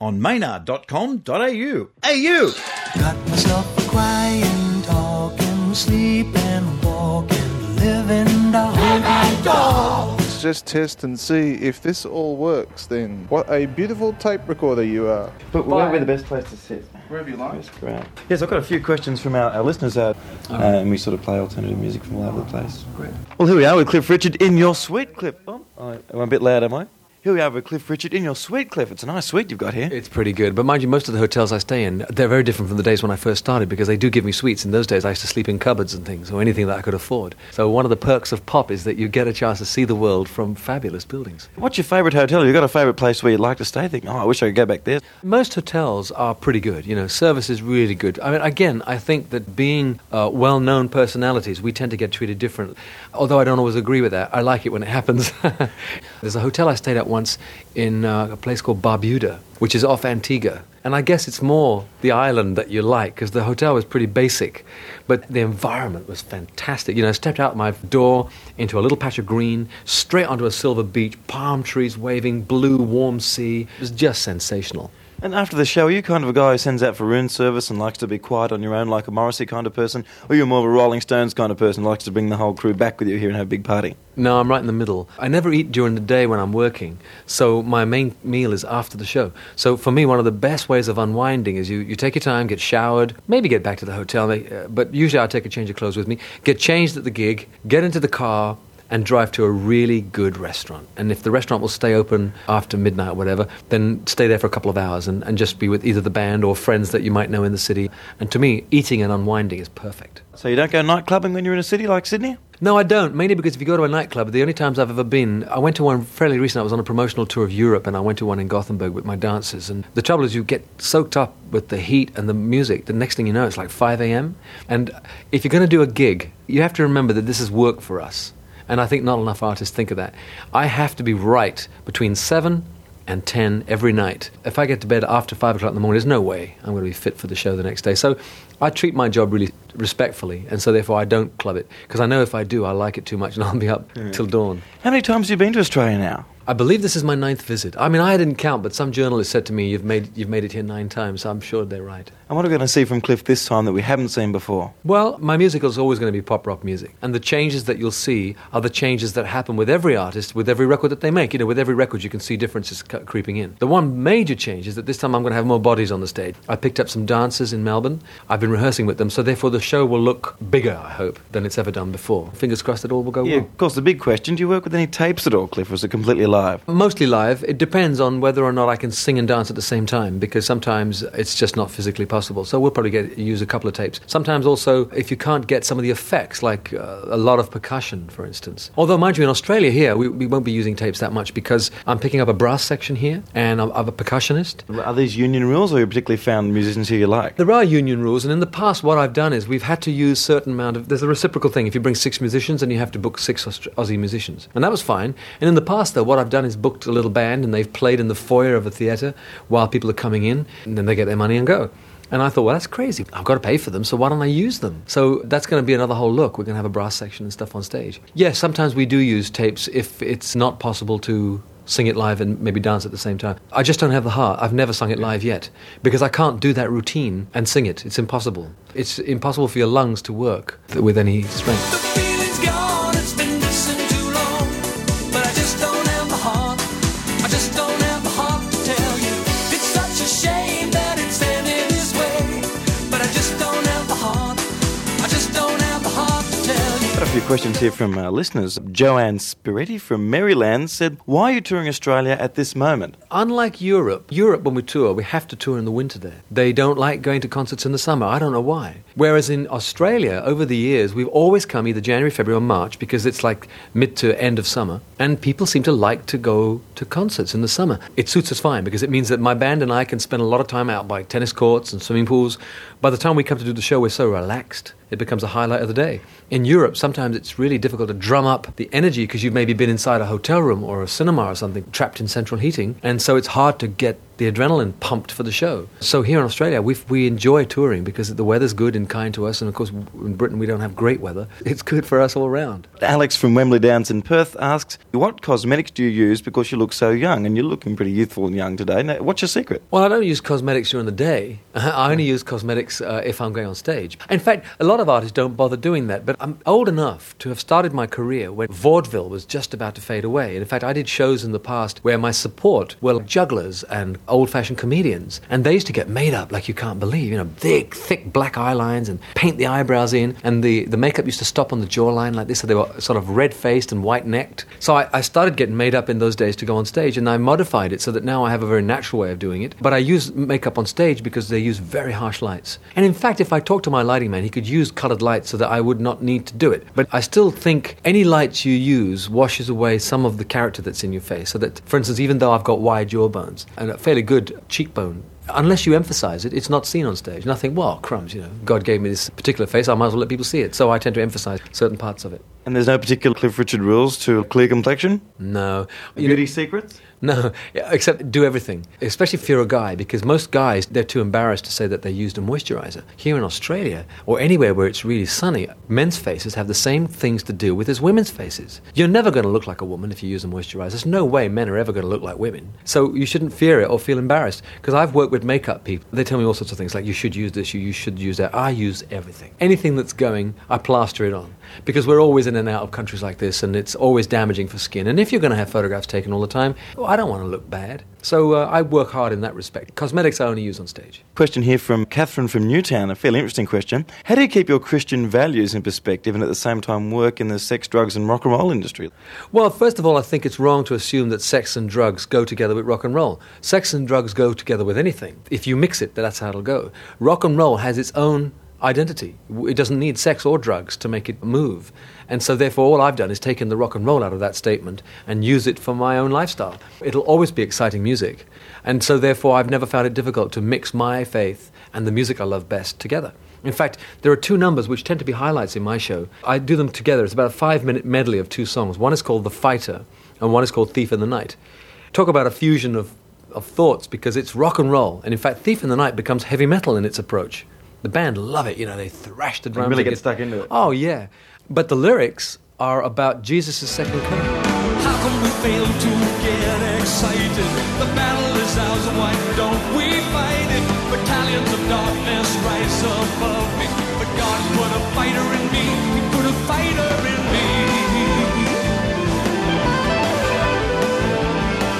on maynard.com.au. Hey, you! Got myself a crying, talking, sleeping, walking, living dog. Living dog. Let's just test and see if this all works then. What a beautiful tape recorder you are. But where would be the best place to sit? Wherever you like. Yes, I've got a few questions from our listeners out, and we sort of play alternative music from all over the place. Great. Well, here we are with Cliff Richard in your suite, Cliff. Oh, I'm a bit loud, am I? Here we are with Cliff Richard in your suite, Cliff. It's a nice suite you've got here. It's pretty good. But mind you, most of the hotels I stay in, they're very different from the days when I first started because they do give me suites. In those days, I used to sleep in cupboards and things or anything that I could afford. So one of the perks of pop is that you get a chance to see the world from fabulous buildings. What's your favourite hotel? You've got a favourite place where you'd like to stay? Think, oh, I wish I could go back there. Most hotels are pretty good. You know, service is really good. I mean, again, I think that being well-known personalities, we tend to get treated different. Although I don't always agree with that. I like it when it happens. There's a hotel I stayed at once in a place called Barbuda, which is off Antigua. And I guess it's more the island that you like, because the hotel was pretty basic. But the environment was fantastic. You know, I stepped out my door into a little patch of green, straight onto a silver beach, palm trees waving, blue, warm sea. It was just sensational. And after the show, are you kind of a guy who sends out for room service and likes to be quiet on your own like a Morrissey kind of person? Or you're more of a Rolling Stones kind of person who likes to bring the whole crew back with you here and have a big party? No, I'm right in the middle. I never eat during the day when I'm working, so my main meal is after the show. So for me, one of the best ways of unwinding is you take your time, get showered, maybe get back to the hotel, but usually I take a change of clothes with me, get changed at the gig, get into the car, and drive to a really good restaurant. And if the restaurant will stay open after midnight or whatever, then stay there for a couple of hours and just be with either the band or friends that you might know in the city. And to me, eating and unwinding is perfect. So you don't go nightclubbing when you're in a city like Sydney? No, I don't, mainly because if you go to a nightclub, the only times I've ever been, I went to one fairly recently. I was on a promotional tour of Europe and I went to one in Gothenburg with my dancers. And the trouble is you get soaked up with the heat and the music. The next thing you know, it's like 5 a.m. And if you're going to do a gig, you have to remember that this is work for us. And I think not enough artists think of that. I have to be right between 7 and 10 every night. If I get to bed after 5 o'clock in the morning, there's no way I'm going to be fit for the show the next day. So I treat my job really respectfully, and so therefore I don't club it. Because I know if I do, I like it too much, and I'll be up till dawn. How many times have you been to Australia now? I believe this is my 9th visit. I mean, I didn't count, but some journalist said to me, you've made it here 9 times, so I'm sure they're right. And what are we going to see from Cliff this time that we haven't seen before? Well, my musical's always going to be pop-rock music, and the changes that you'll see are the changes that happen with every artist, with every record that they make. You know, with every record you can see differences creeping in. The one major change is that this time I'm going to have more bodies on the stage. I picked up some dancers in Melbourne. I've been rehearsing with them, so therefore the show will look bigger, I hope, than it's ever done before. Fingers crossed it all will go well. Yeah, of course, the big question, do you work with any tapes at all, Cliff, or is it completely live? Mostly live. It depends on whether or not I can sing and dance at the same time, because sometimes it's just not physically possible. So we'll probably use a couple of tapes. Sometimes also, if you can't get some of the effects, like a lot of percussion, for instance. Although, mind you, in Australia here, we won't be using tapes that much because I'm picking up a brass section here, and I'm a percussionist. Are these union rules, or you particularly found musicians who you like? There are union rules, and in the past, what I've done is we've had to use certain amount of... There's a reciprocal thing. If you bring 6 musicians, then you have to book 6 Aussie musicians. And that was fine. And in the past, though, what I've done is booked a little band and they've played in the foyer of a theatre while people are coming in, and then they get their money and go. And I thought, well, that's crazy. I've got to pay for them, so why don't I use them? So that's going to be another whole look. We're going to have a brass section and stuff on stage. Yes, sometimes we do use tapes if it's not possible to sing it live and maybe dance at the same time. I just don't have the heart. I've never sung it live yet because I can't do that routine and sing it. It's impossible. It's impossible for your lungs to work with any strength. Questions here from listeners. Joanne Spiretti from Maryland said, why are you touring Australia at this moment? Unlike Europe, when we tour, we have to tour in the winter there. They don't like going to concerts in the summer. I don't know why. Whereas in Australia, over the years, we've always come either January, February or March because it's like mid to end of summer, and people seem to like to go to concerts in the summer. It suits us fine because it means that my band and I can spend a lot of time out by tennis courts and swimming pools. By the time we come to do the show, we're so relaxed. It becomes a highlight of the day. In Europe, sometimes it's really difficult to drum up the energy because you've maybe been inside a hotel room or a cinema or something, trapped in central heating, and so it's hard to get the adrenaline pumped for the show. So here in Australia, we enjoy touring because the weather's good and kind to us. And of course, in Britain, we don't have great weather. It's good for us all around. Alex from Wembley Downs in Perth asks, what cosmetics do you use because you look so young? And you're looking pretty youthful and young today. Now, what's your secret? Well, I don't use cosmetics during the day. I only use cosmetics if I'm going on stage. In fact, a lot of artists don't bother doing that. But I'm old enough to have started my career when vaudeville was just about to fade away. And in fact, I did shows in the past where my support were jugglers and old-fashioned comedians. And they used to get made up like you can't believe, you know, big, thick black eye lines and paint the eyebrows in. And the makeup used to stop on the jawline like this, so they were sort of red-faced and white-necked. So I started getting made up in those days to go on stage, and I modified it so that now I have a very natural way of doing it. But I use makeup on stage because they use very harsh lights. And in fact, if I talked to my lighting man, he could use coloured lights so that I would not need to do it. But I still think any lights you use washes away some of the character that's in your face. So that, for instance, even though I've got wide jawbones and a fairly good cheekbone, unless you emphasize it, it's not seen on stage. And I think, well, crumbs, you know, God gave me this particular face, I might as well let people see it. So I tend to emphasize certain parts of it. And there's no particular Cliff Richard rules to clear complexion? No. Beauty secrets? No, except do everything, especially if you're a guy, because most guys, they're too embarrassed to say that they used a moisturiser. Here in Australia, or anywhere where it's really sunny, men's faces have the same things to deal with as women's faces. You're never going to look like a woman if you use a moisturiser. There's no way men are ever going to look like women. So you shouldn't fear it or feel embarrassed, because I've worked with makeup people. They tell me all sorts of things, like you should use this, you should use that. I use everything. Anything that's going, I plaster it on, because we're always in and out of countries like this, and it's always damaging for skin. And if you're going to have photographs taken all the time, I don't want to look bad. So I work hard in that respect. Cosmetics I only use on stage. Question here from Catherine from Newtown, a fairly interesting question. How do you keep your Christian values in perspective and at the same time work in the sex, drugs and rock and roll industry? Well, first of all, I think it's wrong to assume that sex and drugs go together with rock and roll. Sex and drugs go together with anything. If you mix it, that's how it'll go. Rock and roll has its own identity. It doesn't need sex or drugs to make it move. And so therefore all I've done is taken the rock and roll out of that statement and use it for my own lifestyle. It'll always be exciting music. And so therefore I've never found it difficult to mix my faith and the music I love best together. In fact, there are two numbers which tend to be highlights in my show. I do them together. It's about a 5-minute medley of two songs. One is called The Fighter and one is called Thief in the Night. Talk about a fusion of thoughts, because it's rock and roll. And in fact, Thief in the Night becomes heavy metal in its approach. The band love it, you know, they thrash the drums. They really get stuck into it. Oh, yeah. But the lyrics are about Jesus' second coming. How come we fail to get excited? The battle is ours, why don't we fight it? Battalions of darkness rise above me. But God put a fighter in me, He put a fighter in me.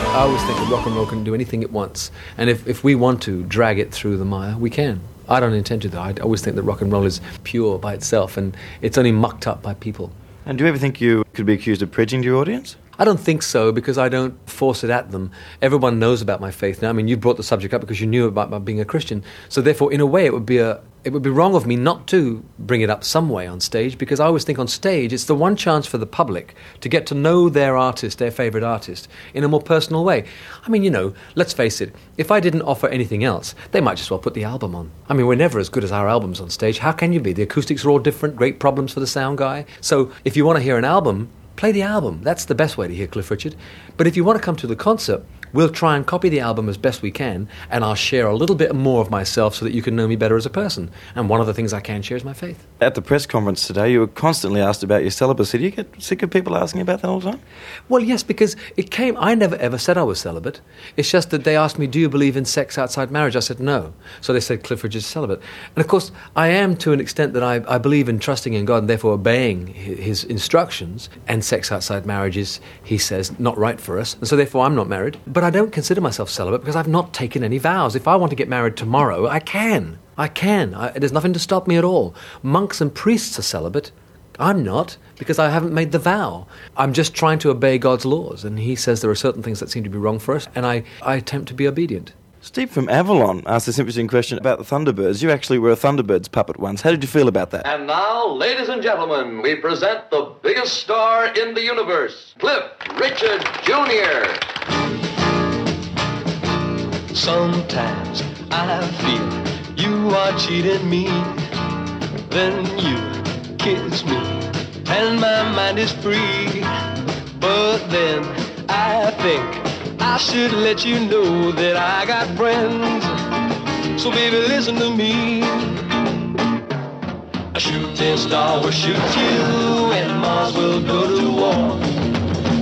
I always think that rock and roll can do anything it wants. And if we want to drag it through the mire, we can. I don't intend to, though. I always think that rock and roll is pure by itself, and it's only mucked up by people. And do you ever think you could be accused of preaching to your audience? I don't think so, because I don't force it at them. Everyone knows about my faith now. I mean, you brought the subject up because you knew about being a Christian. So therefore, in a way, it would be wrong of me not to bring it up some way on stage, because I always think on stage it's the one chance for the public to get to know their artist, their favourite artist, in a more personal way. I mean, you know, let's face it, if I didn't offer anything else, they might just well put the album on. I mean, we're never as good as our albums on stage. How can you be? The acoustics are all different, great problems for the sound guy. So if you want to hear an album, play the album. That's the best way to hear Cliff Richard. But if you want to come to the concert, we'll try and copy the album as best we can, and I'll share a little bit more of myself so that you can know me better as a person. And one of the things I can share is my faith. At the press conference today, you were constantly asked about your celibacy. Do you get sick of people asking about that all the time? Well, yes, because it came... I never ever said I was celibate. It's just that they asked me, do you believe in sex outside marriage? I said no. So they said Cliff Richard's celibate. And of course, I am to an extent that I believe in trusting in God and therefore obeying His instructions, and sex outside marriage is, he says, not right for us, and so therefore I'm not married. But I don't consider myself celibate because I've not taken any vows. If I want to get married tomorrow, I can. There's nothing to stop me at all. Monks and priests are celibate. I'm not, because I haven't made the vow. I'm just trying to obey God's laws, and he says there are certain things that seem to be wrong for us, and I attempt to be obedient. Steve from Avalon asked this interesting question about the Thunderbirds. You actually were a Thunderbirds puppet once. How did you feel about that? And now, ladies and gentlemen, we present the biggest star in the universe, Cliff Richard Jr. Sometimes I feel you are cheating me, then you kiss me, and my mind is free. But then I think I should let you know that I got friends. So baby, listen to me. A shooting star will shoot you, and Mars will go to war.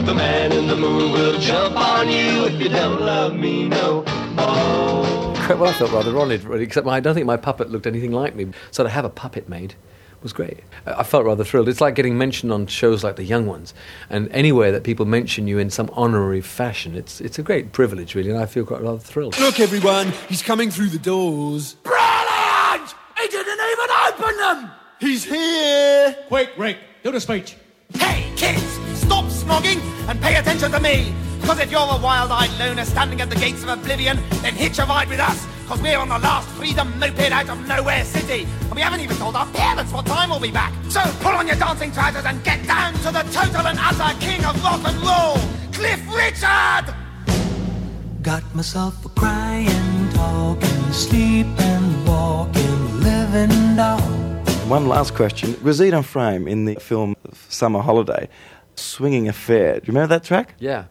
The man in the moon will jump on you if you don't love me, no more. Well, I felt rather honoured, really, except I don't think my puppet looked anything like me. So to have a puppet made was great. I felt rather thrilled. It's like getting mentioned on shows like The Young Ones, and anywhere that people mention you in some honorary fashion, it's a great privilege, really, and I feel quite rather thrilled. Look, everyone, he's coming through the doors. Brilliant! He didn't even open them! He's here! Quick, Rick, do the speech. Hey, kids, stop snogging and pay attention to me. Because if you're a wild-eyed loner standing at the gates of oblivion, then hitch a ride with us, because we're on the last freedom moped out of Nowhere City. And we haven't even told our parents what time we'll be back. So pull on your dancing trousers and get down to the total and utter king of rock and roll, Cliff Richard! Got myself a crying, talking, sleeping, walking, living dog. One last question. Rosita Frame in the film Summer Holiday, Swinging Affair. Do you remember that track? Yeah.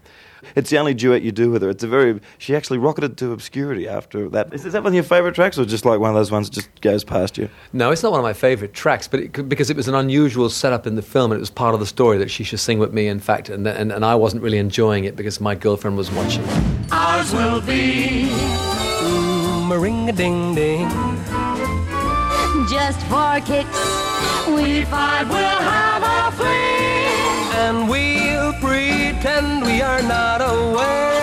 It's the only duet you do with her. She actually rocketed to obscurity after that. Is that one of your favourite tracks, or just like one of those ones that just goes past you? No, it's not one of my favourite tracks, but because it was an unusual setup in the film, and it was part of the story that she should sing with me, in fact, and I wasn't really enjoying it because my girlfriend was watching. Ours will be ring-a-ding-ding. Just for kicks, we five will have our free. And we'll pretend we are not aware.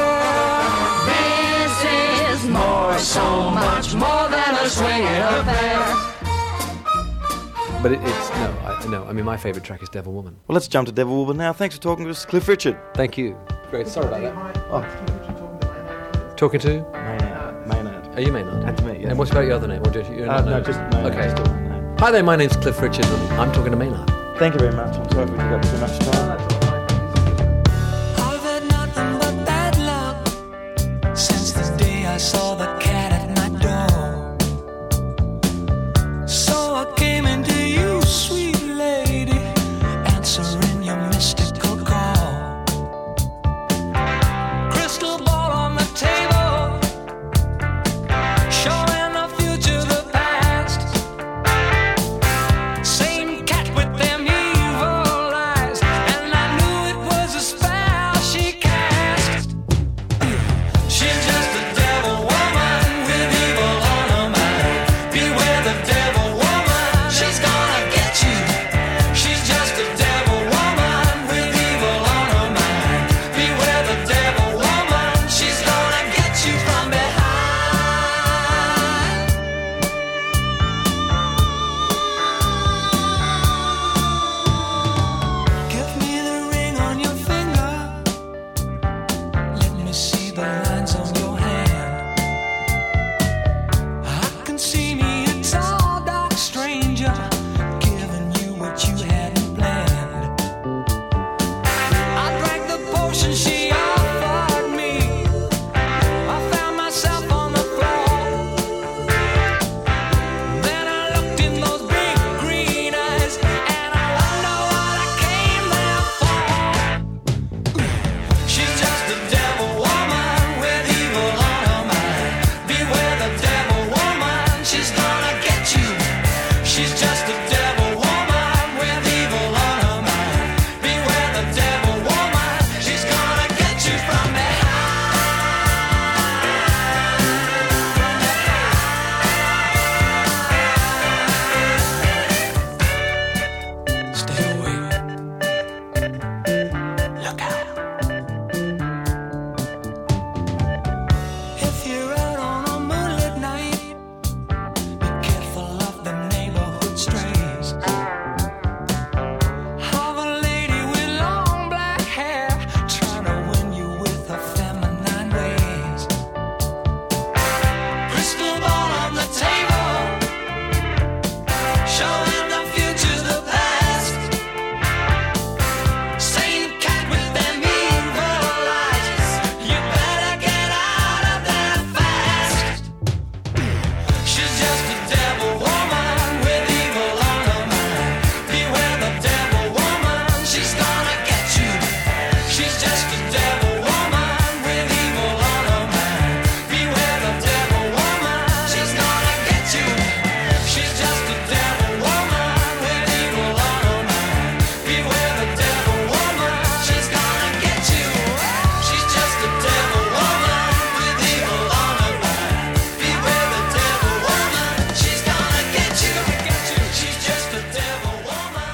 This is more, so much more than a swinging affair. But I mean, my favourite track is Devil Woman. Well, let's jump to Devil Woman now. Thanks for talking to us, Cliff Richard. Thank you. Great, sorry about that. Oh. Talking to? Maynard. Are you Maynard? That's me, yes. And what's about your other name? Just Maynard. Okay. Hi there, my name's Cliff Richard, and I'm talking to Maynard. Thank you very much. I'm sorry we took up too much time. I've had nothing but bad luck since the day I saw the cat at my door. So I came into you, sweet lady, answering your mystical call. Crystal ball on the table, showing the future, the past. Same cat with them evil eyes, and I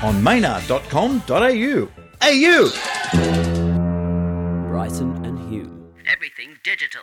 on maynard.com.au. Bryson and Hume. Everything digital.